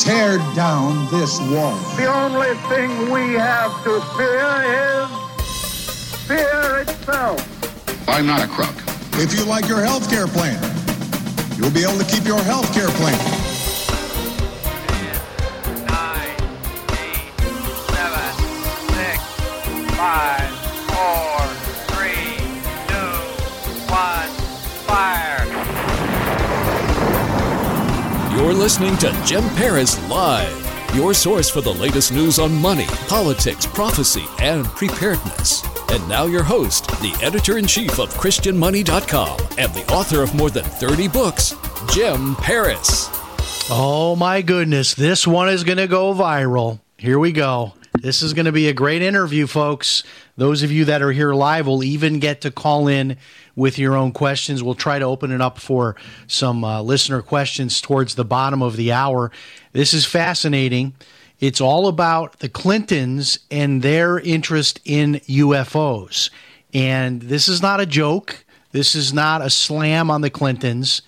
tear down this wall. The only thing we have to fear is fear itself. I'm not a crook. If you like your health care plan, you'll be able to keep your health care plan. 10, 9, 8, 7, 6, 5, 4, 3, 2, 1, fire. You're listening to Jim Paris Live, your source for the latest news on money, politics, prophecy, and preparedness. And now your host, the editor-in-chief of ChristianMoney.com and the author of more than 30 books, Jim Paris. Oh my goodness, this one is going to go viral. Here we go. This is going to be a great interview, folks. Those of you that are here live will even get to call in with your own questions. We'll try to open it up for some listener questions towards the bottom of the hour. This is fascinating. It's all about the Clintons and their interest in UFOs. And this is not a joke. This is not a slam on the Clintons.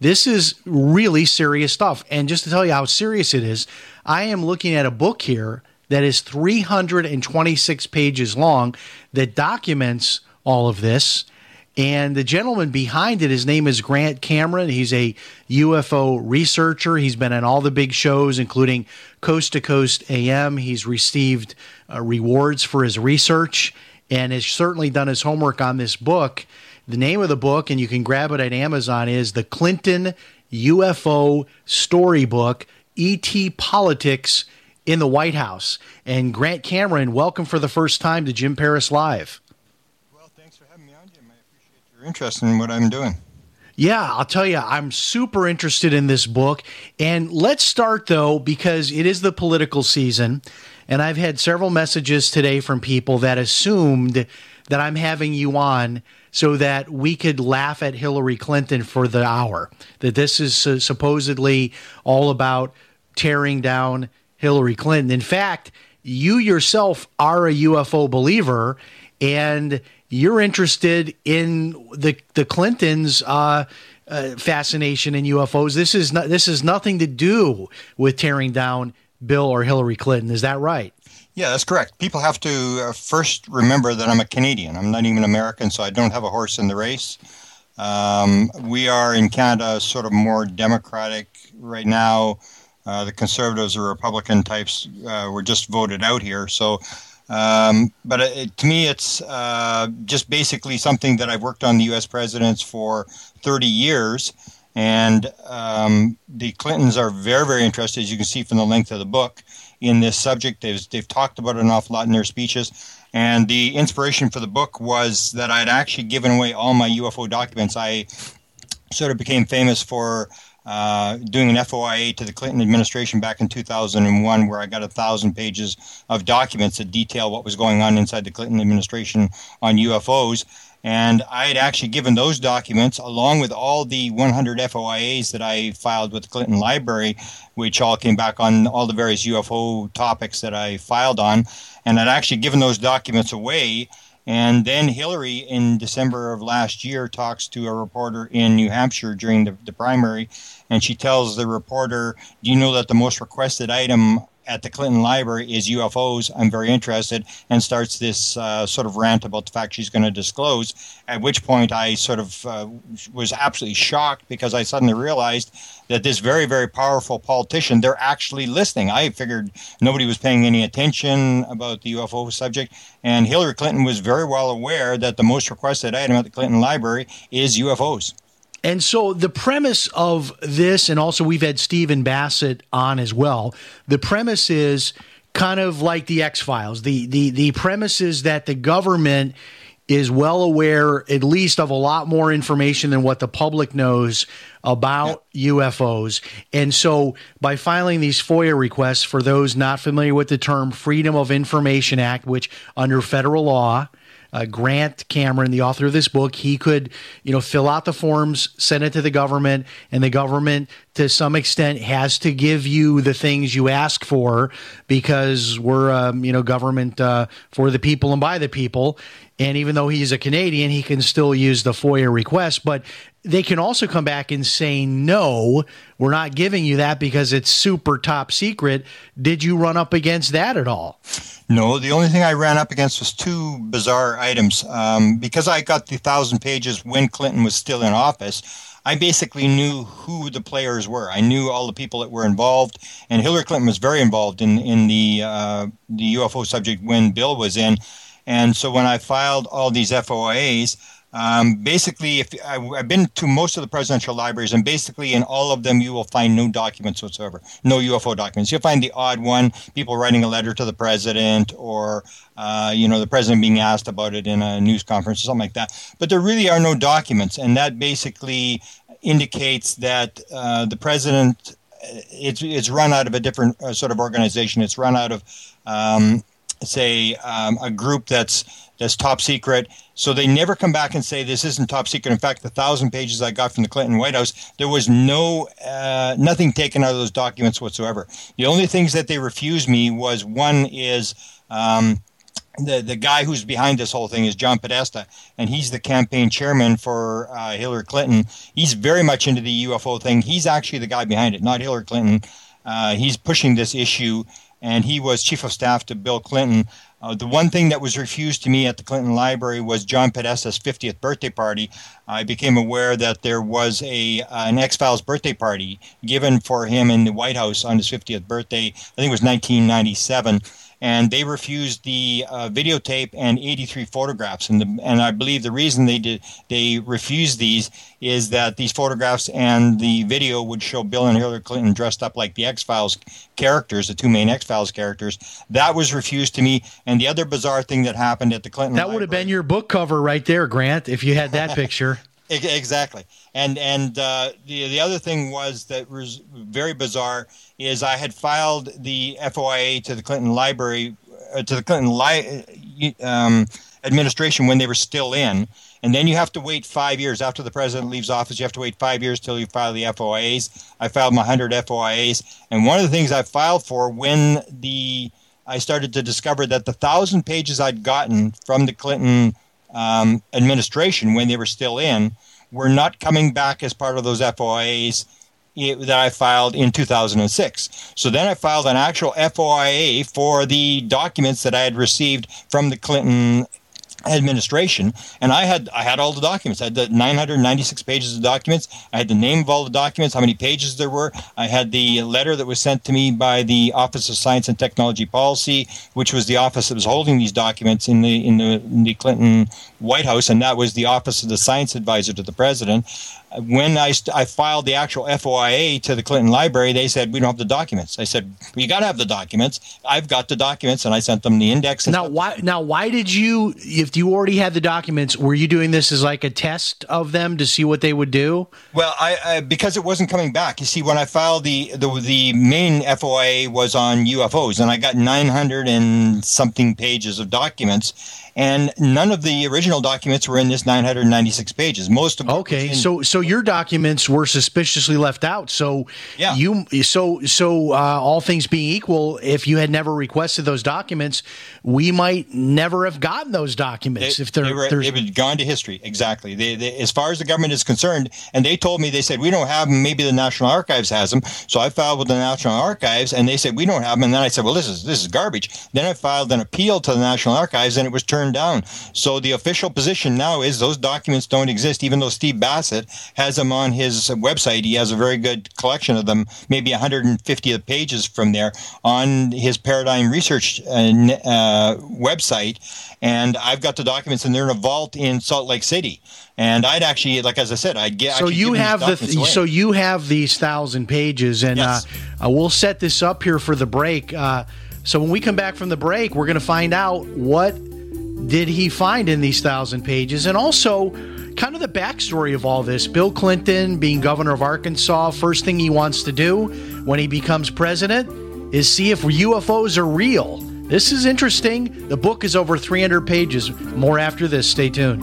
This is really serious stuff. And just to tell you how serious it is, I am looking at a book here that is 326 pages long that documents all of this. And the gentleman behind it, his name is Grant Cameron. He's a UFO researcher. He's been on all the big shows, including Coast to Coast AM. He's received rewards for his research and has certainly done his homework on this book. The name of the book, and you can grab it at Amazon, is The Clinton UFO Storybook, ET Politics in the White House. And Grant Cameron, welcome for the first time to Jim Paris Live. Interested in what I'm doing. Yeah, I'll tell you, I'm super interested in this book. And let's start, though, because it is the political season, and I've had several messages today from people that assumed that I'm having you on so that we could laugh at Hillary Clinton for the hour, that this is supposedly all about tearing down Hillary Clinton. In fact, you yourself are a UFO believer, and you're interested in the Clintons' fascination in UFOs. This is nothing to do with tearing down Bill or Hillary Clinton. Is that right? Yeah, that's correct. People have to first remember that I'm a Canadian. I'm not even American, so I don't have a horse in the race. We are in Canada sort of more democratic right now. The conservatives or Republican types were just voted out here, so... But to me, it's just basically something that I've worked on the U.S. presidents for 30 years. And the Clintons are very, very interested, as you can see from the length of the book, in this subject. They've talked about it an awful lot in their speeches. And the inspiration for the book was that I'd actually given away all my UFO documents. I sort of became famous for doing an FOIA to the Clinton administration back in 2001, where I got 1,000 pages of documents that detail what was going on inside the Clinton administration on UFOs. And I had actually given those documents, along with all the 100 FOIAs that I filed with the Clinton Library, which all came back on all the various UFO topics that I filed on. And I'd actually given those documents away. And then Hillary, in December of last year, talks to a reporter in New Hampshire during the primary, and she tells the reporter, "Do you know that the most requested item at the Clinton Library is UFOs? I'm very interested," and starts this sort of rant about the fact she's going to disclose, at which point I sort of was absolutely shocked because I suddenly realized that this very, very powerful politician, they're actually listening. I figured nobody was paying any attention about the UFO subject, and Hillary Clinton was very well aware that the most requested item at the Clinton Library is UFOs. And so the premise of this, and also we've had Stephen Bassett on as well, the premise is kind of like the X-Files. The premise is that the government is well aware at least of a lot more information than what the public knows about UFOs. And so by filing these FOIA requests, for those not familiar with the term Freedom of Information Act, which under federal law, Grant Cameron, the author of this book, he could, fill out the forms, send it to the government, and the government, to some extent, has to give you the things you ask for because we're, government for the people and by the people. And even though he's a Canadian, he can still use the FOIA request. But they can also come back and say, no, we're not giving you that because it's super top secret. Did you run up against that at all? No, the only thing I ran up against was two bizarre items. Because I got the 1,000 pages when Clinton was still in office, I basically knew who the players were. I knew all the people that were involved, and Hillary Clinton was very involved in the UFO subject when Bill was in. And so when I filed all these FOIAs, basically, I've been to most of the presidential libraries, and basically in all of them, you will find no documents whatsoever, no UFO documents. You'll find the odd one, people writing a letter to the president or, the president being asked about it in a news conference or something like that. But there really are no documents, and that basically indicates that the president, it's run out of a different sort of organization. It's run out of, a group that's top secret. So they never come back and say this isn't top secret. In fact, the 1,000 pages I got from the Clinton White House, there was nothing taken out of those documents whatsoever. The only things that they refused me was, one is the guy who's behind this whole thing is John Podesta, and he's the campaign chairman for Hillary Clinton. He's very much into the UFO thing. He's actually the guy behind it, not Hillary Clinton. He's pushing this issue, and he was chief of staff to Bill Clinton. The one thing that was refused to me at the Clinton Library was John Podesta's 50th birthday party. I became aware that there was an X-Files birthday party given for him in the White House on his 50th birthday. I think it was 1997. And they refused the videotape and 83 photographs. And I believe the reason they refused these is that these photographs and the video would show Bill and Hillary Clinton dressed up like the X-Files characters, the two main X-Files characters. That was refused to me. And the other bizarre thing that happened at the Clinton Library. That would have been your book cover right there, Grant, if you had that picture. Exactly. And the other thing was that was very bizarre is I had filed the FOIA to the Clinton Library, administration when they were still in. And then you have to wait 5 years. After the president leaves office, you have to wait 5 years till you file the FOIAs. I filed my 100 FOIAs. And one of the things I filed for when I started to discover that the 1,000 pages I'd gotten from the Clinton administration when they were still in were not coming back as part of those FOIAs that I filed in 2006. So then I filed an actual FOIA for the documents that I had received from the Clinton administration, and I had all the documents. I had the 996 pages of documents. I had the name of all the documents, how many pages there were. I had the letter that was sent to me by the Office of Science and Technology Policy, which was the office that was holding these documents in the Clinton White House, and that was the Office of the Science Advisor to the President. When I filed the actual FOIA to the Clinton Library, they said, we don't have the documents. I said, well, you got to have the documents. I've got the documents, and I sent them the index. And why did you, if you already had the documents, were you doing this as like a test of them to see what they would do? Well, I because it wasn't coming back. You see, when I filed the main FOIA was on UFOs, and I got 900 and something pages of documents, and none of the original documents were in this 996 pages. Most of them. Okay, so your documents were suspiciously left out. So yeah, so all things being equal, if you had never requested those documents, we might never have gotten those documents. They would have gone to history. Exactly. They, as far as the government is concerned, and they told me, they said, we don't have them. Maybe the National Archives has them. So I filed with the National Archives, and they said, we don't have them. And then I said, well, this is garbage. Then I filed an appeal to the National Archives, and it was turned down. So the official position now is those documents don't exist, even though Steve Bassett has them on his website. He has a very good collection of them, maybe 150 pages from there on his Paradigm Research website. And I've got the documents, and they're in a vault in Salt Lake City. And I'd actually, like as I said, I'd get. So you have you have these 1,000 pages, and yes. We'll set this up here for the break. So when we come back from the break, we're going to find out what did he find in these 1,000 pages? And also, kind of the backstory of all this. Bill Clinton being governor of Arkansas, first thing he wants to do when he becomes president is see if UFOs are real. This is interesting. The book is over 300 pages. More after this. Stay tuned.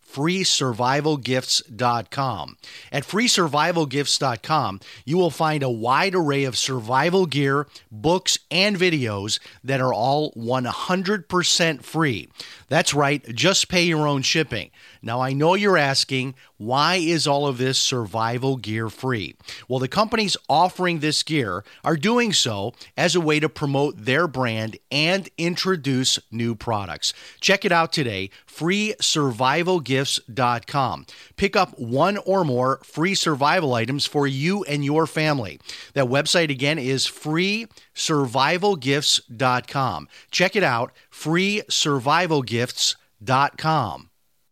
FreeSurvivalGifts.com. At FreeSurvivalGifts.com, you will find a wide array of survival gear, books, and videos that are all 100% free. That's right, just pay your own shipping. Now, I know you're asking, why is all of this survival gear free? Well, the companies offering this gear are doing so as a way to promote their brand and introduce new products. Check it out today, FreeSurvivalGifts.com. Pick up one or more free survival items for you and your family. That website again is FreeSurvivalGifts.com. Check it out, FreeSurvivalGifts.com.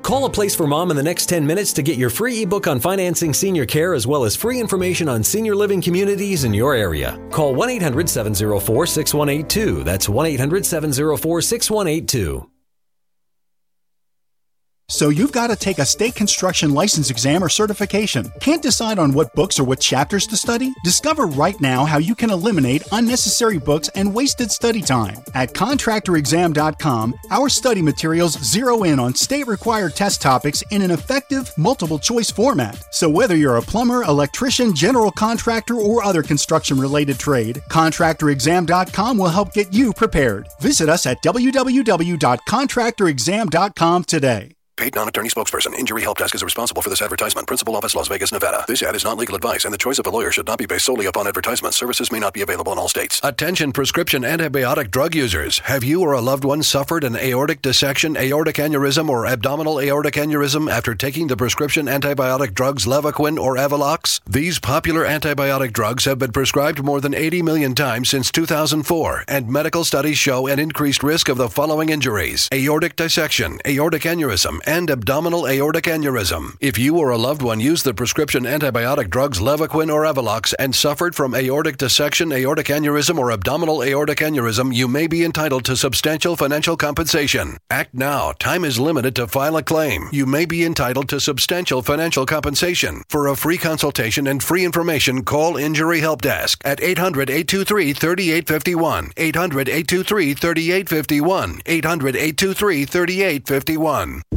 Call A Place for Mom in the next 10 minutes to get your free ebook on financing senior care as well as free information on senior living communities in your area. Call 1-800-704-6182. That's 1-800-704-6182. So you've got to take a state construction license exam or certification. Can't decide on what books or what chapters to study? Discover right now how you can eliminate unnecessary books and wasted study time. At ContractorExam.com, our study materials zero in on state-required test topics in an effective, multiple-choice format. So whether you're a plumber, electrician, general contractor, or other construction-related trade, ContractorExam.com will help get you prepared. Visit us at www.contractorexam.com today. Paid non-attorney spokesperson. Injury Help Desk is responsible for this advertisement. Principal office, Las Vegas, Nevada. This ad is not legal advice, and the choice of a lawyer should not be based solely upon advertisement. Services may not be available in all states. Attention prescription antibiotic drug users. Have you or a loved one suffered an aortic dissection, aortic aneurysm, or abdominal aortic aneurysm after taking the prescription antibiotic drugs Levaquin or Avalox? These popular antibiotic drugs have been prescribed more than 80 million times since 2004, and medical studies show an increased risk of the following injuries: aortic dissection, aortic aneurysm, and abdominal aortic aneurysm. If you or a loved one used the prescription antibiotic drugs Levaquin or Avalox and suffered from aortic dissection, aortic aneurysm, or abdominal aortic aneurysm, you may be entitled to substantial financial compensation. Act now. Time is limited to file a claim. You may be entitled to substantial financial compensation. For a free consultation and free information, call Injury Help Desk at 800-823-3851. 800-823-3851. 800-823-3851.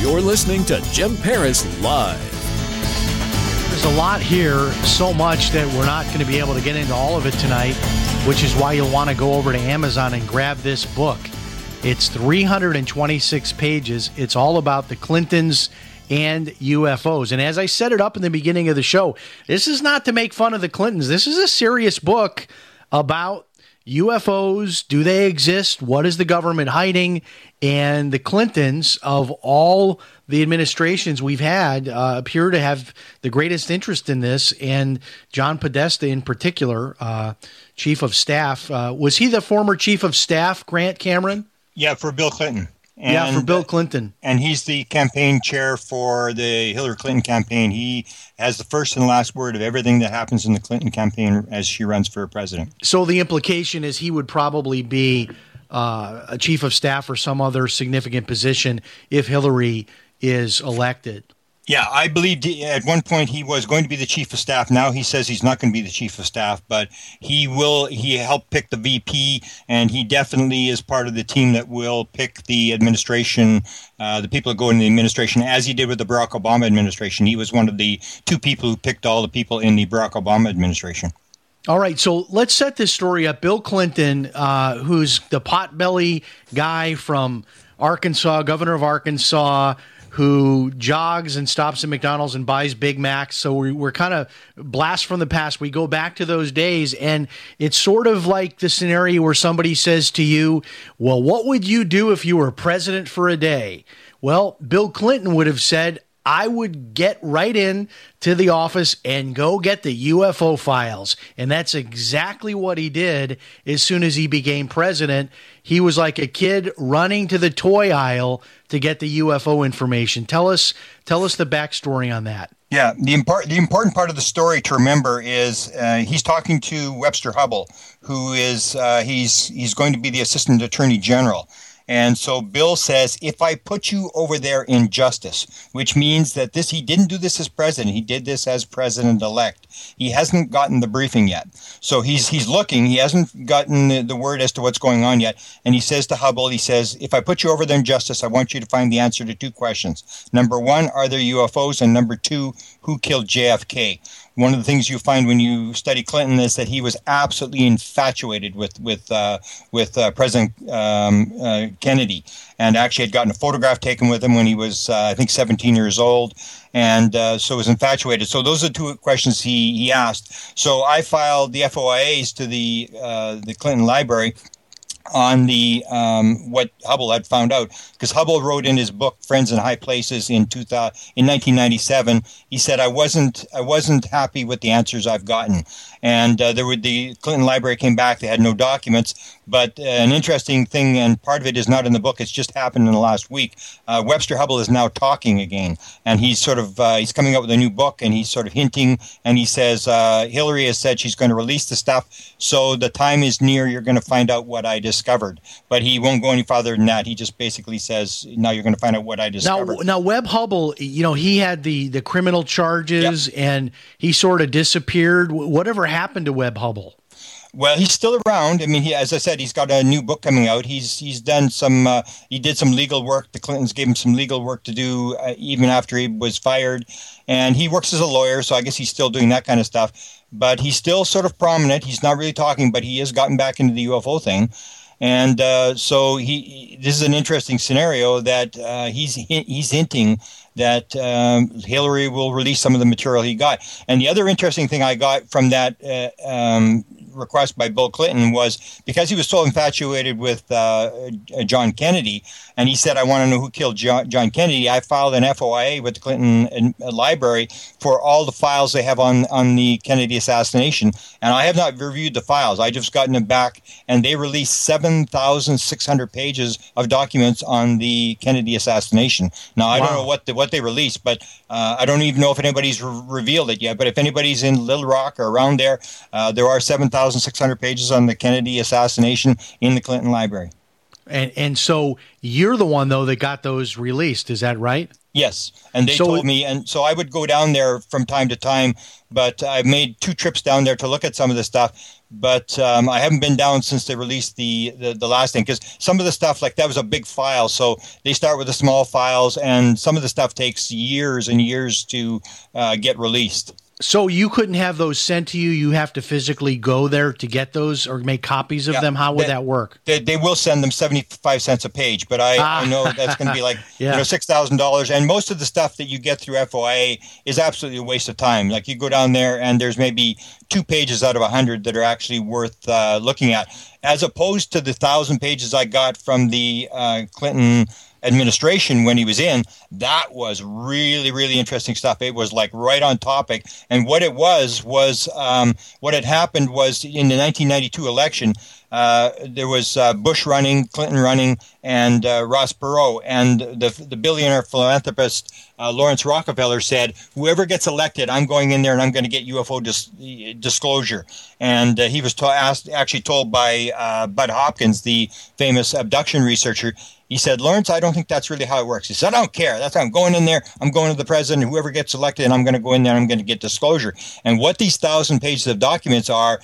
You're listening to Jim Paris Live. There's a lot here, so much that we're not going to be able to get into all of it tonight, which is why you'll want to go over to Amazon and grab this book. It's 326 pages. It's all about the Clintons and UFOs. And as I set it up in the beginning of the show, this is not to make fun of the Clintons. This is a serious book about UFOs, do they exist, what is the government hiding, and the Clintons, of all the administrations we've had, appear to have the greatest interest in this, and John Podesta in particular, chief of staff. Was he the former chief of staff, Grant Cameron? Yeah, for Bill Clinton. And, yeah, for Bill Clinton. And he's the campaign chair for the Hillary Clinton campaign. He has the first and last word of everything that happens in the Clinton campaign as she runs for president. So the implication is he would probably be a chief of staff or some other significant position if Hillary is elected. Yeah, I believe at one point he was going to be the chief of staff. Now he says he's not going to be the chief of staff, but he will. He helped pick the VP, and he definitely is part of the team that will pick the administration, the people that go in the administration, as he did with the Barack Obama administration. He was one of the two people who picked all the people in the Barack Obama administration. All right, so let's set this story up. Bill Clinton, who's the potbelly guy from Arkansas, governor of Arkansas, who jogs and stops at McDonald's and buys Big Macs. So we're kind of blast from the past. We go back to those days, and it's sort of like the scenario where somebody says to you, well, what would you do if you were president for a day? Well, Bill Clinton would have said, I would get right in to the office and go get the UFO files. And that's exactly what he did as soon as he became president. He was like a kid running to the toy aisle to get the UFO information. Tell us the backstory on that. Yeah, the important part of the story to remember is he's talking to Webster Hubbell, who is he's going to be the assistant attorney general. And so Bill says, if I put you over there in justice, which means that this, he didn't do this as president. He did this as president-elect. He hasn't gotten the briefing yet. So he's looking. He hasn't gotten the word as to what's going on yet. And he says to Hubbell, he says, if I put you over there in justice, I want you to find the answer to two questions. Number one, are there UFOs? And number two, who killed JFK? One of the things you find when you study Clinton is that he was absolutely infatuated with President Kennedy, and actually had gotten a photograph taken with him when he was, I think, 17 years old, and so was infatuated. So those are two questions he asked. So I filed the FOIAs to the Clinton Library on the what Hubbell had found out, because Hubbell wrote in his book Friends in High Places in 1997, he said, I wasn't happy with the answers I've gotten. And the Clinton Library came back, they had no documents, but an interesting thing, and part of it is not in the book, it's just happened in the last week, Webster Hubbell is now talking again, and he's sort of, he's coming up with a new book, and he's sort of hinting, and he says, Hillary has said she's going to release the stuff, so the time is near, you're going to find out what I discovered. But he won't go any farther than that. He just basically says, now you're going to find out what I discovered. Now Webb Hubbell, you know, he had the criminal charges, yep, and he sort of disappeared. Whatever happened to Webb Hubbell? Well, he's still around. I mean, he, as I said, he's got a new book coming out. He's done some, he did some legal work. The Clintons gave him some legal work to do even after he was fired. And he works as a lawyer, so I guess he's still doing that kind of stuff. But he's still sort of prominent. He's not really talking, but he has gotten back into the UFO thing. And so this is an interesting scenario that he's hinting that Hillary will release some of the material he got. And the other interesting thing I got from that request by Bill Clinton was, because he was so infatuated with John Kennedy, and he said, I want to know who killed John Kennedy, I filed an FOIA with the Clinton Library for all the files they have on the Kennedy assassination, and I have not reviewed the files. I just gotten them back, and they released 7,600 pages of documents on the Kennedy assassination. Now, I don't know what they released, but I don't even know if anybody's revealed it yet, but if anybody's in Little Rock or around there, there are 7,600 pages on the Kennedy assassination in the Clinton Library. And so you're the one, though, that got those released. Is that right? Yes. And they told me. And so I would go down there from time to time. But I've made two trips down there to look at some of the stuff. But I haven't been down since they released the last thing, because some of the stuff, like that was a big file. So they start with the small files, and some of the stuff takes years and years to get released. So you couldn't have those sent to you. You have to physically go there to get those or make copies of them. How would that work? They will send them 75 cents a page, but I know that's going to be like $6,000. And most of the stuff that you get through FOIA is absolutely a waste of time. Like you go down there and there's maybe two pages out of 100 that are actually worth looking at, as opposed to the 1,000 pages I got from the Clinton administration when he was in. That was really, really interesting stuff. It was like right on topic. And what it was what had happened was in the 1992 election, there was Bush running, Clinton running, and Ross Perot. And the billionaire philanthropist Lawrence Rockefeller said, whoever gets elected, I'm going in there and I'm going to get UFO disclosure. And he was actually told by Bud Hopkins, the famous abduction researcher. He said, Lawrence, I don't think that's really how it works. He said, I don't care. That's how I'm going in there. I'm going to the president, whoever gets elected, and I'm going to go in there and I'm going to get disclosure. And what these 1,000 pages of documents are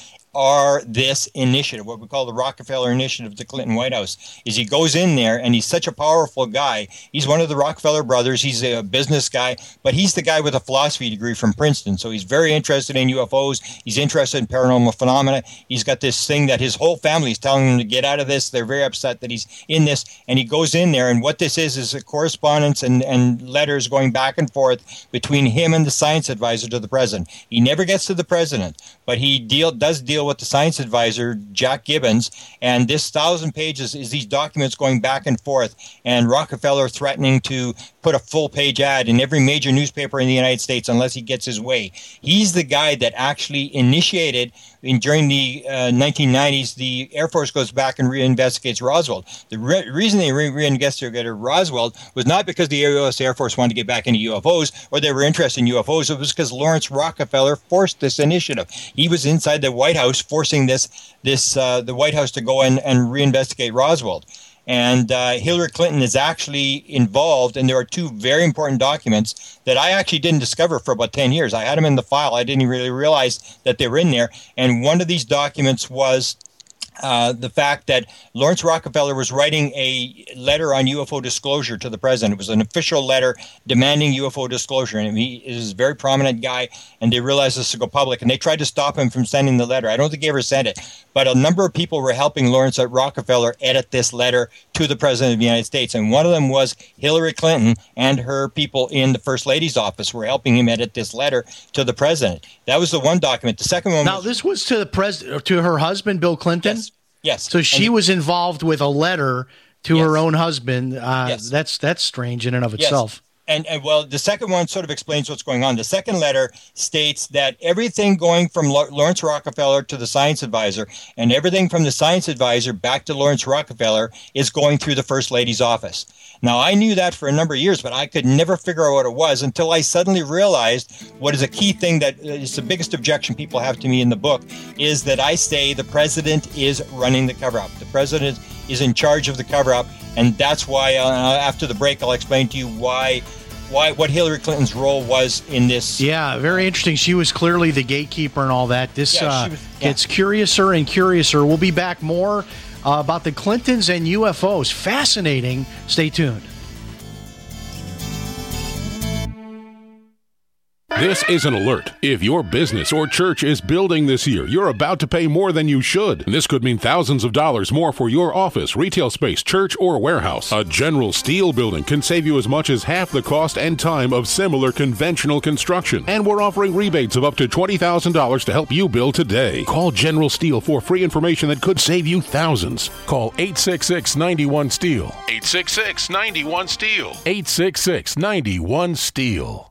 this initiative, what we call the Rockefeller Initiative, the Clinton White House, is he goes in there and he's such a powerful guy. He's one of the Rockefeller brothers. He's a business guy, but he's the guy with a philosophy degree from Princeton. So he's very interested in UFOs. He's interested in paranormal phenomena. He's got this thing that his whole family is telling him to get out of this. They're very upset that he's in this. And he goes in there. And what this is a correspondence and letters going back and forth between him and the science advisor to the president. He never gets to the president, but he does deal with the science advisor, Jack Gibbons, and this 1,000 pages is these documents going back and forth, and Rockefeller threatening to put a full-page ad in every major newspaper in the United States unless he gets his way. He's the guy that actually initiated, during the 1990s, the Air Force goes back and reinvestigates Roswell. The reason they reinvestigated Roswell was not because the U.S. Air Force wanted to get back into UFOs or they were interested in UFOs. It was because Lawrence Rockefeller forced this initiative. He was inside the White House forcing the White House to go in and reinvestigate Roswell. And Hillary Clinton is actually involved, and there are two very important documents that I actually didn't discover for about 10 years. I had them in the file. I didn't really realize that they were in there. And one of these documents was the fact that Lawrence Rockefeller was writing a letter on UFO disclosure to the president. It was an official letter demanding UFO disclosure, and he is a very prominent guy, and they realized this would go public, and they tried to stop him from sending the letter. I don't think he ever sent it, but a number of people were helping Lawrence Rockefeller edit this letter to the president of the United States, and one of them was Hillary Clinton, and her people in the First Lady's office were helping him edit this letter to the president. That was the one document. The second one. Now, this was to the president, to her husband, Bill Clinton? Yes. Yes. So she was involved with a letter to her own husband. Yes. That's strange in and of itself. And well, the second one sort of explains what's going on. The second letter states that everything going from Lawrence Rockefeller to the science advisor and everything from the science advisor back to Lawrence Rockefeller is going through the First Lady's office. Now, I knew that for a number of years, but I could never figure out what it was until I suddenly realized what is a key thing that is the biggest objection people have to me in the book is that I say the president is running the cover-up. The president is in charge of the cover-up. And that's why, after the break, I'll explain to you what Hillary Clinton's role was in this. Yeah, very interesting. She was clearly the gatekeeper and all that. This gets curiouser and curiouser. We'll be back more about the Clintons and UFOs. Fascinating. Stay tuned. This is an alert. If your business or church is building this year, you're about to pay more than you should. This could mean thousands of dollars more for your office, retail space, church, or warehouse. A General Steel building can save you as much as half the cost and time of similar conventional construction. And we're offering rebates of up to $20,000 to help you build today. Call General Steel for free information that could save you thousands. Call 866-91-STEEL. 866-91-STEEL. 866-91-STEEL.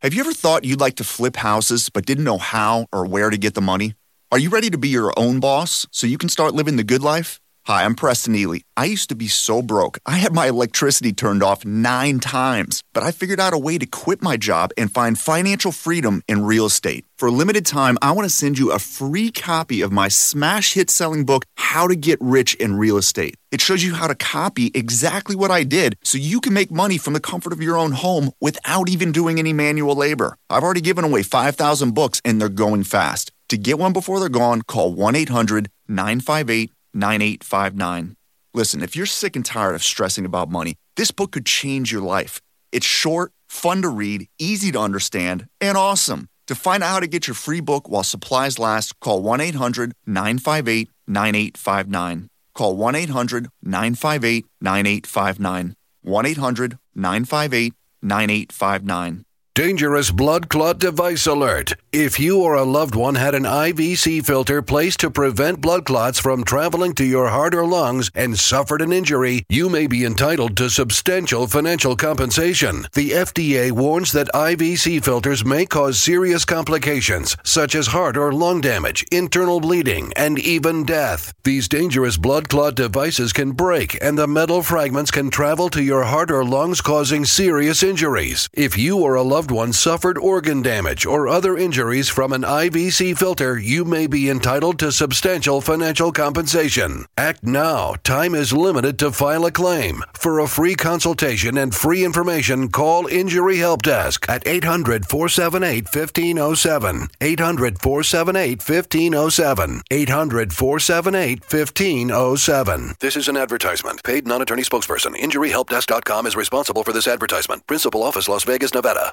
Have you ever thought you'd like to flip houses but didn't know how or where to get the money? Are you ready to be your own boss so you can start living the good life? Hi, I'm Preston Ely. I used to be so broke. I had my electricity turned off 9 times, but I figured out a way to quit my job and find financial freedom in real estate. For a limited time, I want to send you a free copy of my smash hit selling book, How to Get Rich in Real Estate. It shows you how to copy exactly what I did so you can make money from the comfort of your own home without even doing any manual labor. I've already given away 5,000 books and they're going fast. To get one before they're gone, call 1-800-958-9859. Listen, if you're sick and tired of stressing about money, this book could change your life. It's short, fun to read, easy to understand, and awesome. To find out how to get your free book while supplies last, call 1-800-958-9859. Call 1-800-958-9859. 1-800-958-9859. Dangerous blood clot device alert. If you or a loved one had an IVC filter placed to prevent blood clots from traveling to your heart or lungs and suffered an injury, you may be entitled to substantial financial compensation. The FDA warns that IVC filters may cause serious complications, such as heart or lung damage, internal bleeding, and even death. These dangerous blood clot devices can break, and the metal fragments can travel to your heart or lungs, causing serious injuries. If you or a loved one suffered organ damage or other injuries from an IVC filter, you may be entitled to substantial financial compensation. Act now. Time is limited to file a claim. For a free consultation and free information, call Injury Help Desk at 800-478-1507. 800-478-1507. 800-478-1507. This is an advertisement. Paid non-attorney spokesperson. InjuryHelpDesk.com is responsible for this advertisement. Principal office, Las Vegas, Nevada.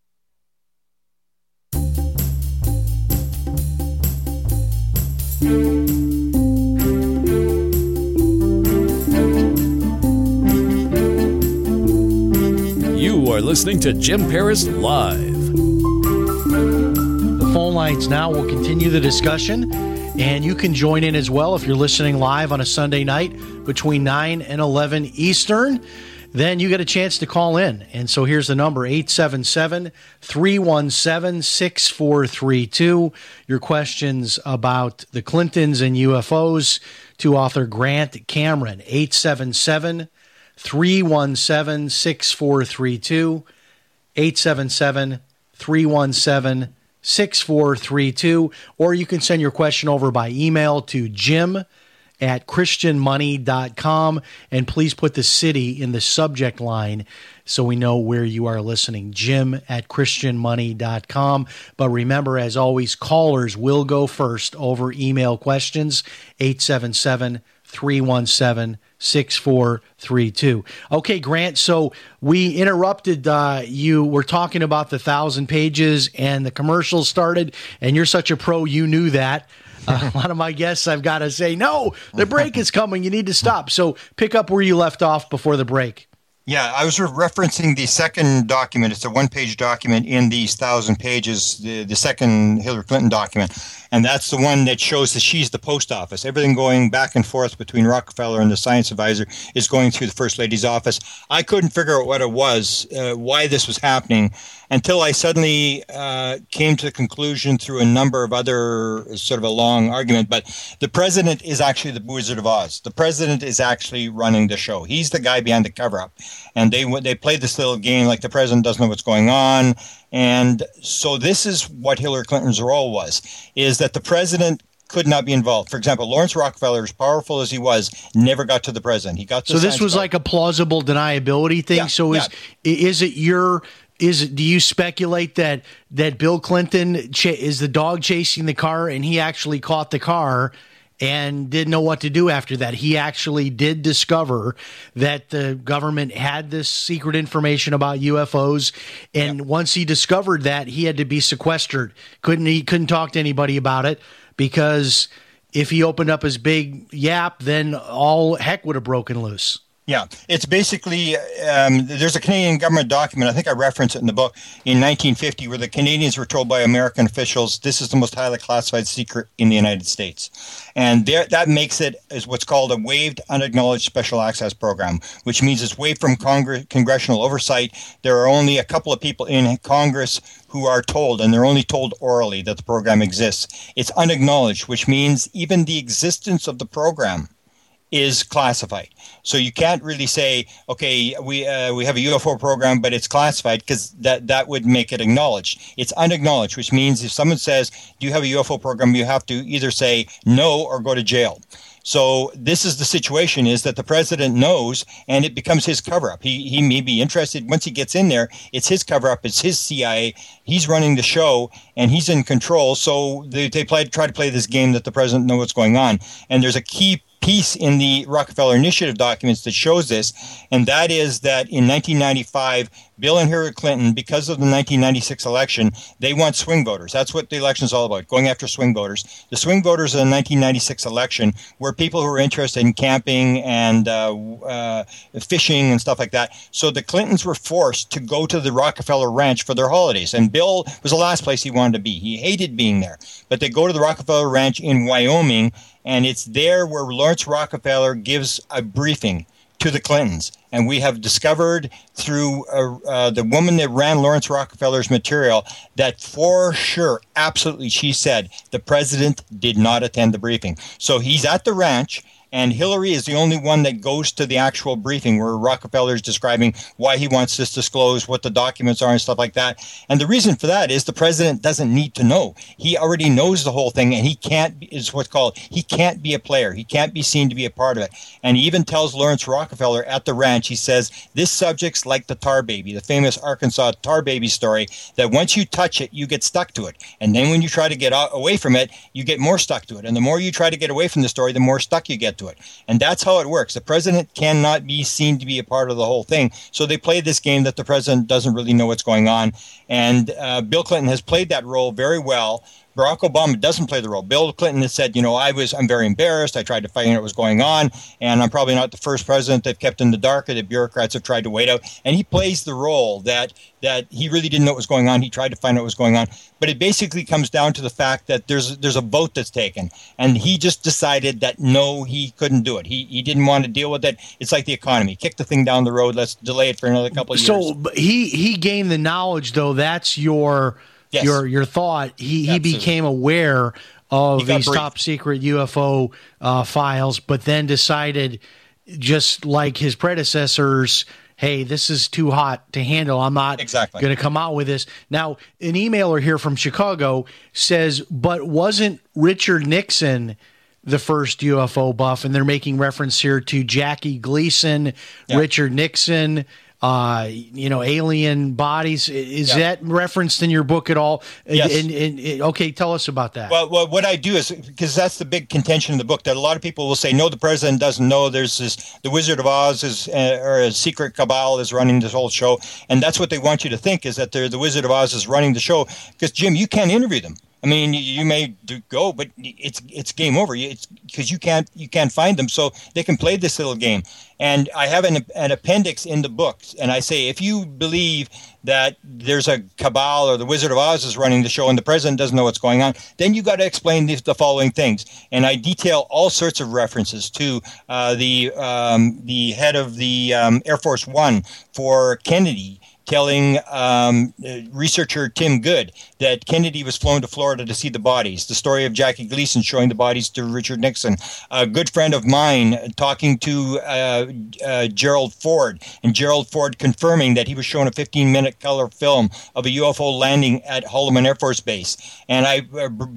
You are listening to Jim Paris Live. The phone lines now will continue the discussion, and you can join in as well if you're listening live on a Sunday night between 9 and 11 Eastern. Then you get a chance to call in. And so here's the number, 877-317-6432. Your questions about the Clintons and UFOs to author Grant Cameron, 877-317-6432, 877-317-6432. Or you can send your question over by email to Jim@ChristianMoney.com, and please put the city in the subject line so we know where you are listening. Jim@ChristianMoney.com. But remember, as always, callers will go first over email questions. 877-317-6432. Okay, Grant, so we interrupted. You were talking about the 1,000 pages and the commercials started, and you're such a pro, you knew that. A lot of my guests, I've got to say, no, the break is coming. You need to stop. So pick up where you left off before the break. Yeah, I was referencing the second document. It's a one-page document in these 1,000 pages, the second Hillary Clinton document. And that's the one that shows that she's the post office. Everything going back and forth between Rockefeller and the science advisor is going through the First Lady's office. I couldn't figure out what it was, why this was happening, until I suddenly came to the conclusion through a number of other sort of a long argument. But the president is actually the Wizard of Oz. The president is actually running the show. He's the guy behind the cover-up. And they play this little game like the president doesn't know what's going on. And so this is what Hillary Clinton's role was, is that the president could not be involved. For example, Lawrence Rockefeller, as powerful as he was, never got to the president. He got to this was like a plausible deniability thing. Yeah, so do you speculate that Bill Clinton is the dog chasing the car, and he actually caught the car and didn't know what to do after that? He actually did discover that the government had this secret information about UFOs, and once he discovered that, he had to be sequestered. He couldn't talk to anybody about it, because if he opened up his big yap, then all heck would have broken loose. Yeah, it's basically there's a Canadian government document, I think I reference it in the book, in 1950, where the Canadians were told by American officials this is the most highly classified secret in the United States. And that makes it is what's called a waived, unacknowledged special access program, which means it's waived from congressional oversight. There are only a couple of people in Congress who are told, and they're only told orally, that the program exists. It's unacknowledged, which means even the existence of the program is classified. So you can't really say, okay, we have a UFO program, but it's classified, because that would make it acknowledged. It's unacknowledged, which means if someone says, do you have a UFO program, you have to either say no or go to jail. So this is the situation, is that the president knows, and it becomes his cover-up. He may be interested. Once he gets in there, it's his cover-up. It's his CIA. He's running the show, and he's in control. So they try to play this game that the president knows what's going on. And there's a key piece in the Rockefeller Initiative documents that shows this, and that is that in 1995, Bill and Hillary Clinton, because of the 1996 election, they want swing voters. That's what the election is all about, going after swing voters. The swing voters of the 1996 election were people who were interested in camping and fishing and stuff like that. So the Clintons were forced to go to the Rockefeller Ranch for their holidays, and Bill was the last place he wanted to be. He hated being there, but they go to the Rockefeller Ranch in Wyoming. And it's there where Lawrence Rockefeller gives a briefing to the Clintons. And we have discovered through the woman that ran Lawrence Rockefeller's material that for sure, absolutely, she said the president did not attend the briefing. So he's at the ranch, and Hillary is the only one that goes to the actual briefing where Rockefeller is describing why he wants this disclosed, what the documents are and stuff like that. And the reason for that is the president doesn't need to know. He already knows the whole thing, and he can't be a player. He can't be seen to be a part of it. And he even tells Lawrence Rockefeller at the ranch, he says, this subject's like the tar baby, the famous Arkansas tar baby story, that once you touch it, you get stuck to it. And then when you try to get away from it, you get more stuck to it. And the more you try to get away from the story, the more stuck you get to it. And that's how it works. The president cannot be seen to be a part of the whole thing. So they play this game that the president doesn't really know what's going on. And Bill Clinton has played that role very well. Barack Obama doesn't play the role. Bill Clinton has said, I'm very embarrassed. I tried to find out what was going on, and I'm probably not the first president they've kept in the dark or the bureaucrats have tried to wait out. And he plays the role that he really didn't know what was going on. He tried to find out what was going on. But it basically comes down to the fact that there's a vote that's taken, and he just decided that, no, he couldn't do it. He didn't want to deal with it. It's like the economy. Kick the thing down the road. Let's delay it for another couple of years. So he gained the knowledge, though. That's your... Yes. Your thought, he became aware of these top secret UFO files, but then decided, just like his predecessors, hey, this is too hot to handle. I'm not going to come out with this. Now, an emailer here from Chicago says, but wasn't Richard Nixon the first UFO buff? And they're making reference here to Jackie Gleason, Richard Nixon, alien bodies. Is that referenced in your book at all? Yes. And okay, tell us about that. Well, what I do is, because that's the big contention in the book, that a lot of people will say, no, the president doesn't know. There's this, the Wizard of Oz or a secret cabal is running this whole show. And that's what they want you to think, is that the Wizard of Oz is running the show. Because, Jim, you can't interview them. I mean, you may go, but it's game over. It's because you can't find them, so they can play this little game. And I have an appendix in the book, and I say, if you believe that there's a cabal or the Wizard of Oz is running the show and the president doesn't know what's going on, then you got to explain the following things. And I detail all sorts of references to the head of the Air Force One for Kennedy, telling researcher Tim Good that Kennedy was flown to Florida to see the bodies. The story of Jackie Gleason showing the bodies to Richard Nixon. A good friend of mine talking to Gerald Ford, and Gerald Ford confirming that he was shown a 15-minute color film of a UFO landing at Holloman Air Force Base. And I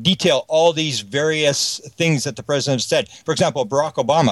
detail all these various things that the president said. For example, Barack Obama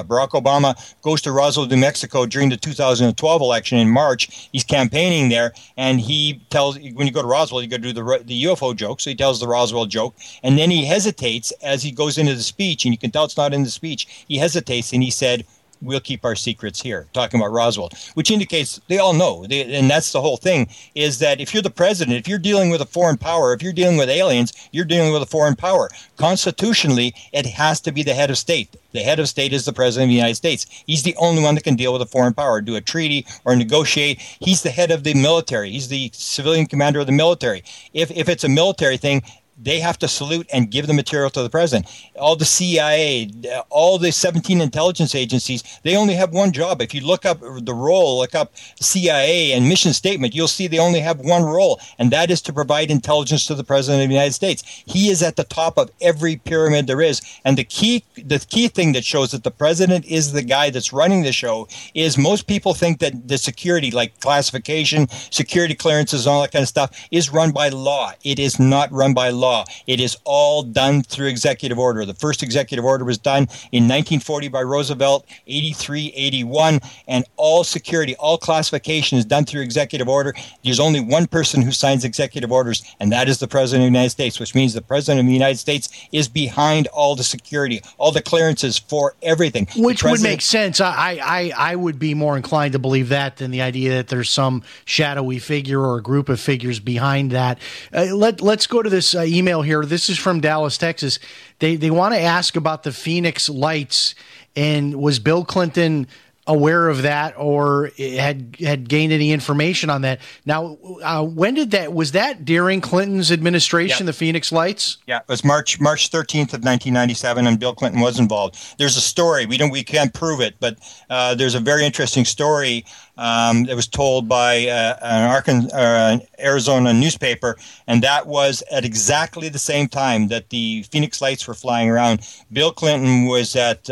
goes to Roswell, New Mexico during the 2012 election in March. He's campaigning there, and he tells, when you go to Roswell, you got to do the UFO joke, so he tells the Roswell joke, and then he hesitates as he goes into the speech, and you can tell it's not in the speech. He hesitates, and he said, "We'll keep our secrets here," talking about Roswell, which indicates they all know. And that's the whole thing, is that if you're the president, if you're dealing with a foreign power, if you're dealing with aliens, you're dealing with a foreign power. Constitutionally, it has to be the head of state. The head of state is the president of the United States. He's the only one that can deal with a foreign power, do a treaty or negotiate. He's the head of the military. He's the civilian commander of the military. If it's a military thing, they have to salute and give the material to the president. All the CIA, all the 17 intelligence agencies, they only have one job. If you look up the role, look up CIA and mission statement, you'll see they only have one role, and that is to provide intelligence to the president of the United States. He is at the top of every pyramid there is. And the key thing that shows that the president is the guy that's running the show is most people think that the security, like classification, security clearances, all that kind of stuff, is run by law. It is not run by law. It is all done through executive order. The first executive order was done in 1940 by Roosevelt, 83, 81, and all security, all classification is done through executive order. There's only one person who signs executive orders, and that is the president of the United States, which means the president of the United States is behind all the security, all the clearances for everything. Which would make sense. I would be more inclined to believe that than the idea that there's some shadowy figure or a group of figures behind that. Let's go to this email here. This is from Dallas, Texas. They want to ask about the Phoenix Lights, and was Bill Clinton aware of that or had gained any information on that? Now, when did that, was that during Clinton's administration, the Phoenix Lights? Yeah, it was March 13th of 1997, and Bill Clinton was involved. There's a story. We can't prove it, but there's a very interesting story that was told by an Arizona newspaper, and that was at exactly the same time that the Phoenix Lights were flying around. Bill Clinton was at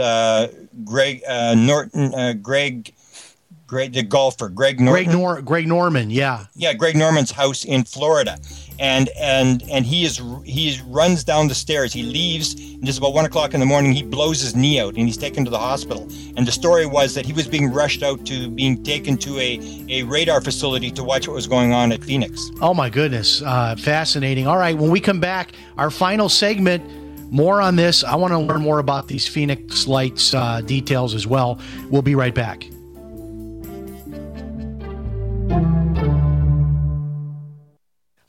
Greg Norman's yeah. Yeah, Greg Norman's house in Florida. And he runs down the stairs. He leaves, and it's about 1 o'clock in the morning. He blows his knee out, and he's taken to the hospital. And the story was that he was being rushed out to being taken to a radar facility to watch what was going on at Phoenix. Oh, my goodness. Fascinating. All right, when we come back, our final segment, more on this. I want to learn more about these Phoenix Lights details as well. We'll be right back.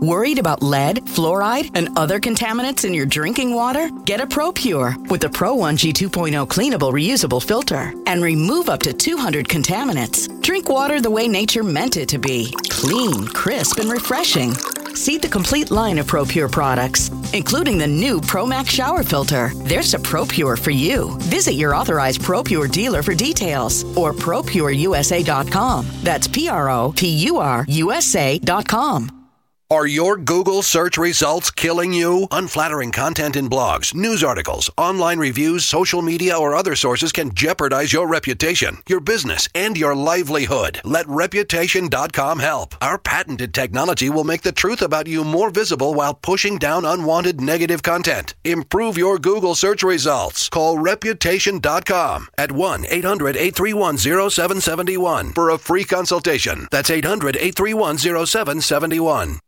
Worried about lead, fluoride, and other contaminants in your drinking water? Get a ProPure with the Pro 1G 2.0 cleanable reusable filter and remove up to 200 contaminants. Drink water the way nature meant it to be. Clean, crisp, and refreshing. See the complete line of ProPure products, including the new ProMax shower filter. There's a ProPure for you. Visit your authorized ProPure dealer for details or ProPureUSA.com. That's ProPureUSA.com. Are your Google search results killing you? Unflattering content in blogs, news articles, online reviews, social media, or other sources can jeopardize your reputation, your business, and your livelihood. Let Reputation.com help. Our patented technology will make the truth about you more visible while pushing down unwanted negative content. Improve your Google search results. Call Reputation.com at 1-800-831-0771 for a free consultation. That's 800-831-0771.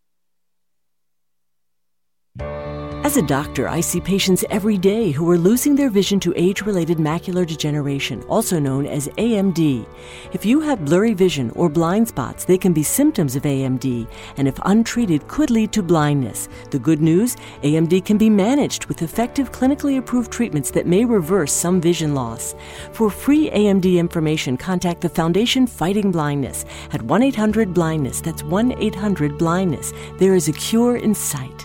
As a doctor, I see patients every day who are losing their vision to age-related macular degeneration, also known as AMD. If you have blurry vision or blind spots, they can be symptoms of AMD, and if untreated, could lead to blindness. The good news? AMD can be managed with effective, clinically approved treatments that may reverse some vision loss. For free AMD information, contact the Foundation Fighting Blindness at 1-800-BLINDNESS. That's 1-800-BLINDNESS. There is a cure in sight.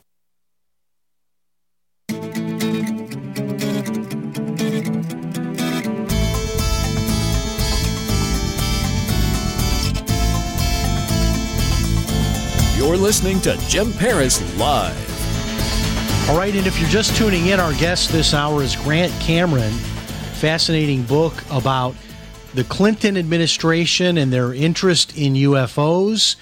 You're listening to Jim Paris Live. All right, and if you're just tuning in, our guest this hour is Grant Cameron. Fascinating book about the Clinton administration and their interest in UFOs.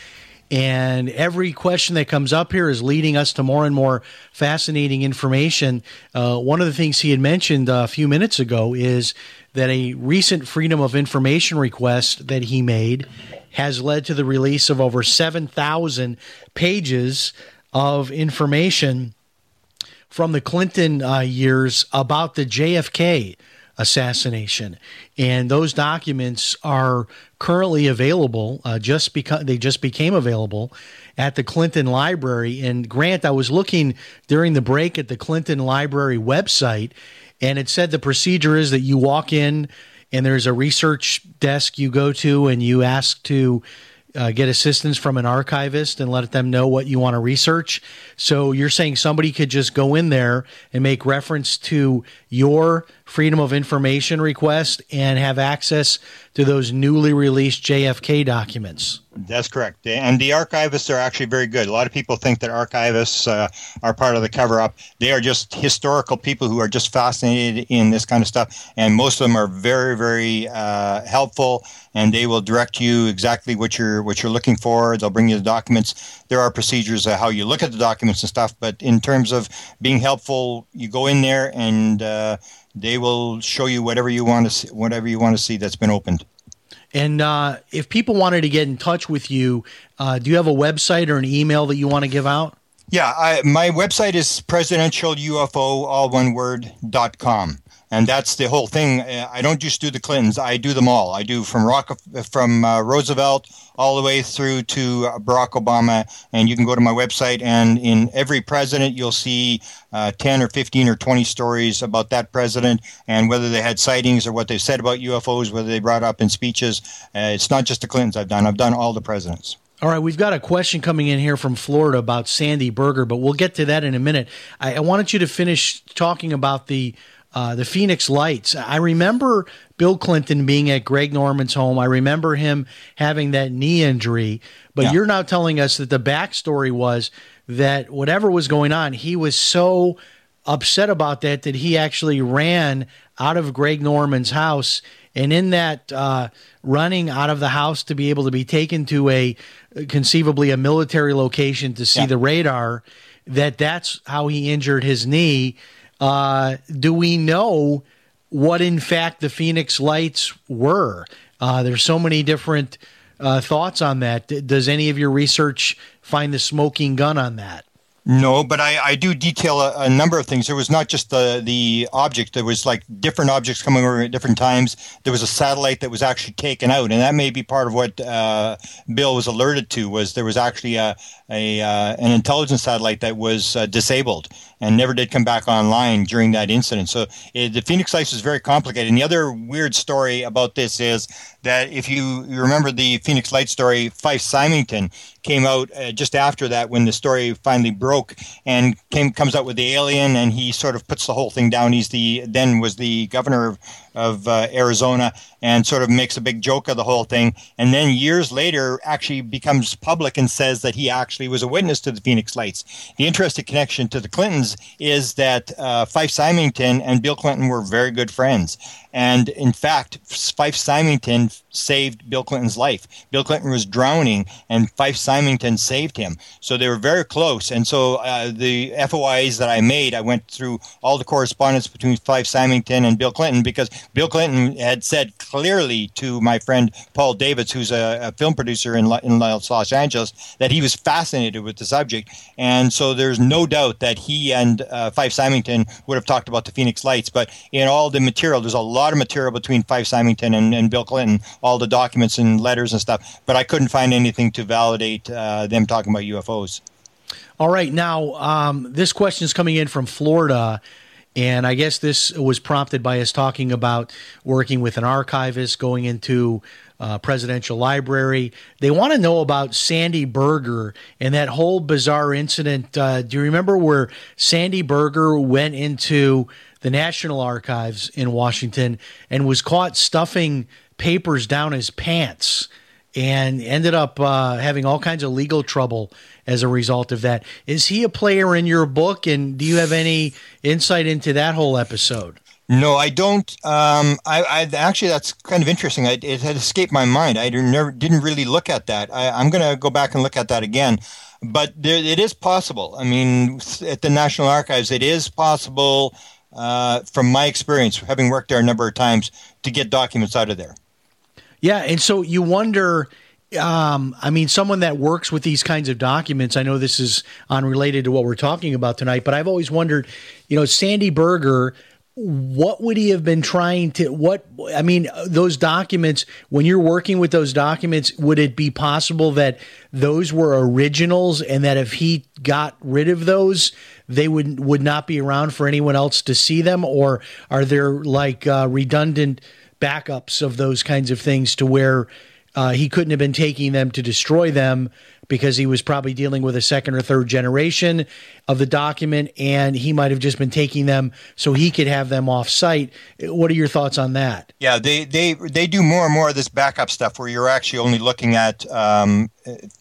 And every question that comes up here is leading us to more and more fascinating information. One of the things he had mentioned a few minutes ago is that a recent Freedom of Information request that he made has led to the release of over 7,000 pages of information from the Clinton years about the JFK assassination. And those documents are currently available, just because they just became available at the Clinton Library. And Grant, I was looking during the break at the Clinton Library website, and it said the procedure is that you walk in and there's a research desk you go to and you ask to get assistance from an archivist and let them know what you want to research. So you're saying somebody could just go in there and make reference to your Freedom of Information request and have access to those newly released JFK documents. That's correct. And the archivists are actually very good. A lot of people think that archivists are part of the cover-up. They are just historical people who are just fascinated in this kind of stuff. And most of them are very, very helpful, and they will direct you exactly what you're looking for. They'll bring you the documents. There are procedures of how you look at the documents and stuff. But in terms of being helpful, you go in there and they will show you whatever you want to see that's been opened. And if people wanted to get in touch with you, do you have a website or an email that you want to give out? Yeah, my website is presidentialufo.com. And that's the whole thing. I don't just do the Clintons. I do them all. I do from Roosevelt all the way through to Barack Obama. And you can go to my website, and in every president, you'll see 10 or 15 or 20 stories about that president and whether they had sightings or what they said about UFOs, whether they brought up in speeches. It's not just the Clintons I've done. I've done all the presidents. All right, we've got a question coming in here from Florida about Sandy Berger, but we'll get to that in a minute. I wanted you to finish talking about the Phoenix Lights. I remember Bill Clinton being at Greg Norman's home. I remember him having that knee injury, but you're now telling us that the backstory was that whatever was going on, he was so upset about that that he actually ran out of Greg Norman's house. And in that running out of the house to be able to be taken to a conceivably a military location to see the radar, that's how he injured his knee. Do we know what, in fact, the Phoenix Lights were? There's so many different thoughts on that. Does any of your research find the smoking gun on that? No, but I do detail a number of things. There was not just the object. There was like different objects coming over at different times. There was a satellite that was actually taken out, and that may be part of what Bill was alerted to, was there was actually an intelligence satellite that was disabled and never did come back online during that incident. So the Phoenix Lights was very complicated. And the other weird story about this is that if you remember the Phoenix Lights story, Fife Symington came out just after that when the story finally broke and comes out with the alien, and he sort of puts the whole thing down. He's then was the governor of Arizona, and sort of makes a big joke of the whole thing. And then years later actually becomes public and says that he actually was a witness to the Phoenix Lights. The interesting connection to the Clintons is that Fife Symington and Bill Clinton were very good friends. And in fact, Fife Symington saved Bill Clinton's life. Bill Clinton was drowning, and Fife Symington saved him. So they were very close. And so the FOIs that I made, I went through all the correspondence between Fife Symington and Bill Clinton, because Bill Clinton had said clearly to my friend Paul Davids, who's a film producer in Los Angeles, that he was fascinated with the subject. And so there's no doubt that he and Fife Symington would have talked about the Phoenix Lights. But in all the material, there's a lot of material between Fife Symington and Bill Clinton, all the documents and letters and stuff, but I couldn't find anything to validate them talking about UFOs. All right. Now, this question is coming in from Florida, and I guess this was prompted by us talking about working with an archivist, going into presidential library. They want to know about Sandy Berger and that whole bizarre incident. Do you remember where Sandy Berger went into the National Archives in Washington and was caught stuffing papers down his pants and ended up having all kinds of legal trouble as a result of that? Is he a player in your book, and do you have any insight into that whole episode? No, I don't. I actually, that's kind of interesting. It had escaped my mind. I didn't really look at that. I'm going to go back and look at that again. But it is possible. I mean, at the National Archives, it is possible, from my experience, having worked there a number of times, to get documents out of there. Yeah, and so you wonder. I mean, someone that works with these kinds of documents, I know this is unrelated to what we're talking about tonight, but I've always wondered, Sandy Berger, what would he have been trying to, those documents, when you're working with those documents, would it be possible that those were originals and that if he got rid of those, they would not be around for anyone else to see them? Or are there like redundant backups of those kinds of things to where he couldn't have been taking them to destroy them because he was probably dealing with a second or third generation of the document, and he might have just been taking them so he could have them off site? What are your thoughts on that? Yeah, they do more and more of this backup stuff where you're actually only looking at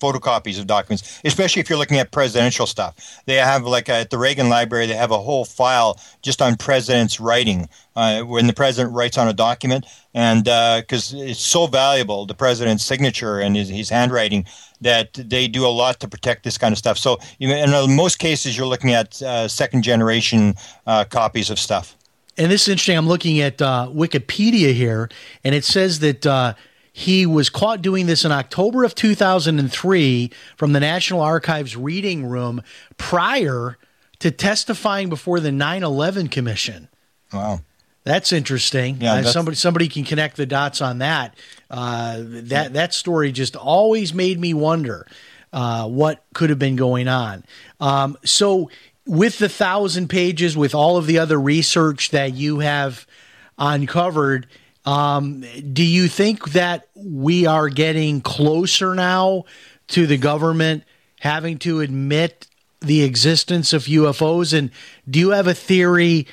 photocopies of documents, especially if you're looking at presidential stuff. They have, like at the Reagan Library, they have a whole file just on presidents writing, when the president writes on a document, and because it's so valuable, the president's signature and his handwriting, that they do a lot to protect this kind of stuff. So in most cases, you're looking at second-generation copies of stuff. And this is interesting. I'm looking at Wikipedia here, and it says that he was caught doing this in October of 2003 from the National Archives reading room prior to testifying before the 9/11 Commission. Wow. That's interesting. Yeah, somebody can connect the dots on that. That story just always made me wonder what could have been going on. So with the 1,000 pages, with all of the other research that you have uncovered, do you think that we are getting closer now to the government having to admit the existence of UFOs? And do you have a theory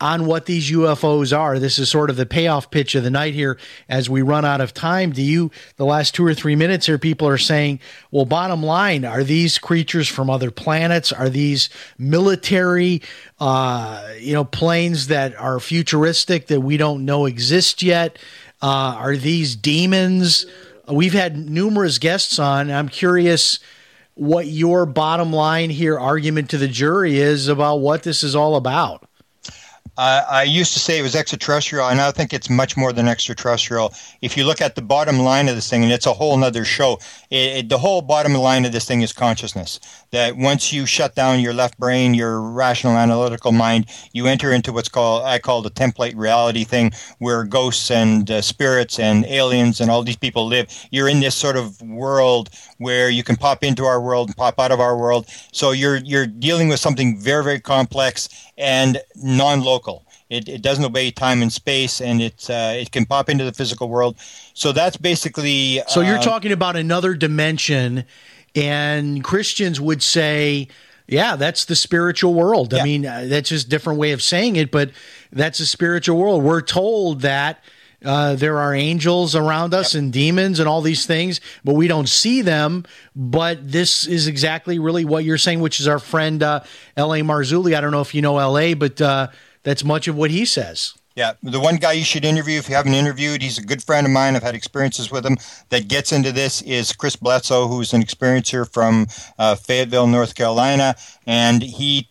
on what these UFOs are? This is sort of the payoff pitch of the night here as we run out of time. Do you, the last 2 or 3 minutes here, people are saying, well, bottom line, are these creatures from other planets? Are these military, planes that are futuristic that we don't know exist yet? Are these demons? We've had numerous guests on. I'm curious what your bottom line here argument to the jury is about what this is all about. I used to say it was extraterrestrial, and I think it's much more than extraterrestrial. If you look at the bottom line of this thing, and it's a whole other show, the whole bottom line of this thing is consciousness. That once you shut down your left brain, your rational analytical mind, you enter into what's called, I call the template reality thing, where ghosts and spirits and aliens and all these people live. You're in this sort of world where you can pop into our world and pop out of our world. So you're dealing with something very, very complex and non-local. It doesn't obey time and space, and it can pop into the physical world. So that's basically... So you're talking about another dimension, and Christians would say, yeah, that's the spiritual world. Yeah. I mean, that's just a different way of saying it, but that's a spiritual world. We're told that there are angels around us and demons and all these things, but we don't see them. But this is exactly really what you're saying, which is our friend L. A. Marzulli. I don't know if you know L. A., but that's much of what he says. Yeah, the one guy you should interview if you haven't interviewed, he's a good friend of mine. I've had experiences with him that gets into this, is Chris Bledsoe, who's an experiencer from Fayetteville, North Carolina, and he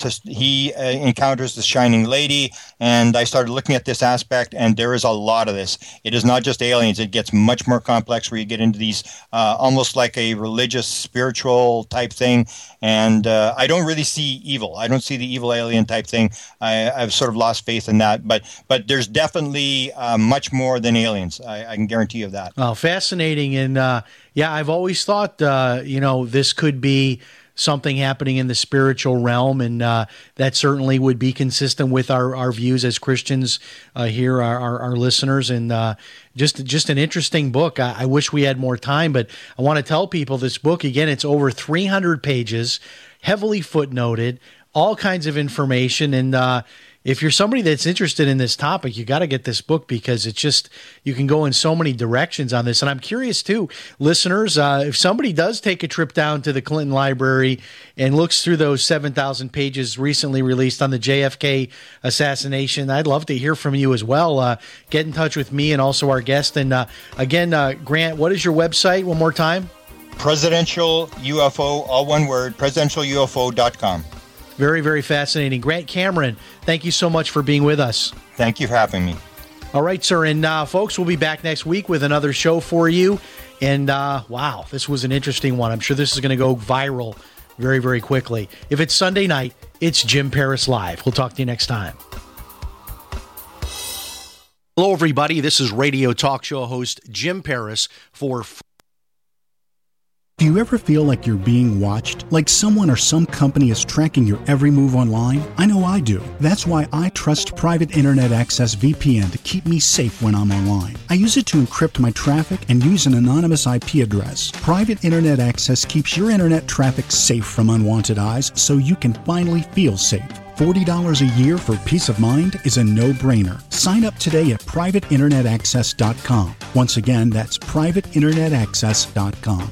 encounters the Shining Lady, and I started looking at this aspect, and there is a lot of this. It is not just aliens. It gets much more complex where you get into these almost like a religious, spiritual type thing, and I don't really see evil. I don't see the evil alien type thing. I've sort of lost faith in that, but there's definitely much more than aliens. I can guarantee you that. Oh, fascinating. And I've always thought, this could be something happening in the spiritual realm. And that certainly would be consistent with our views as Christians here, our listeners. And just an interesting book. I wish we had more time, but I want to tell people this book, again, it's over 300 pages, heavily footnoted, all kinds of information. And, if you're somebody that's interested in this topic, you got to get this book because it's just, you can go in so many directions on this. And I'm curious too, listeners, if somebody does take a trip down to the Clinton Library and looks through those 7,000 pages recently released on the JFK assassination, I'd love to hear from you as well. Get in touch with me and also our guest. And again, Grant, what is your website one more time? Presidential UFO, all one word, presidentialufo.com. Very, very fascinating. Grant Cameron, thank you so much for being with us. Thank you for having me. All right, sir. And folks, we'll be back next week with another show for you. And wow, this was an interesting one. I'm sure this is going to go viral very, very quickly. If it's Sunday night, it's Jim Paris Live. We'll talk to you next time. Hello, everybody. This is radio talk show host Jim Paris for... Do you ever feel like you're being watched? Like someone or some company is tracking your every move online? I know I do. That's why I trust Private Internet Access VPN to keep me safe when I'm online. I use it to encrypt my traffic and use an anonymous IP address. Private Internet Access keeps your internet traffic safe from unwanted eyes so you can finally feel safe. $40 a year for peace of mind is a no-brainer. Sign up today at privateinternetaccess.com. Once again, that's privateinternetaccess.com.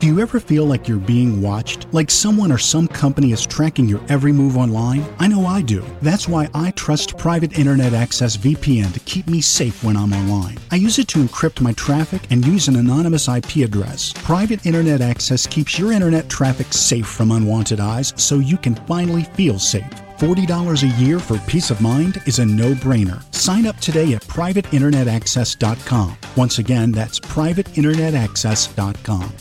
Do you ever feel like you're being watched? Like someone or some company is tracking your every move online? I know I do. That's why I trust Private Internet Access VPN to keep me safe when I'm online. I use it to encrypt my traffic and use an anonymous IP address. Private Internet Access keeps your internet traffic safe from unwanted eyes so you can finally feel safe. $40 a year for peace of mind is a no-brainer. Sign up today at privateinternetaccess.com. Once again, that's privateinternetaccess.com.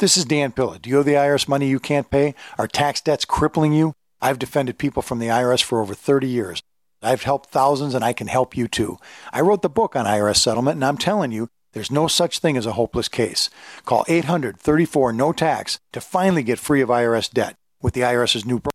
This is Dan Pilla. Do you owe the IRS money you can't pay? Are tax debts crippling you? I've defended people from the IRS for over 30 years. I've helped thousands, and I can help you too. I wrote the book on IRS settlement, and I'm telling you, there's no such thing as a hopeless case. Call 800-34-NO-TAX to finally get free of IRS debt with the IRS's new program.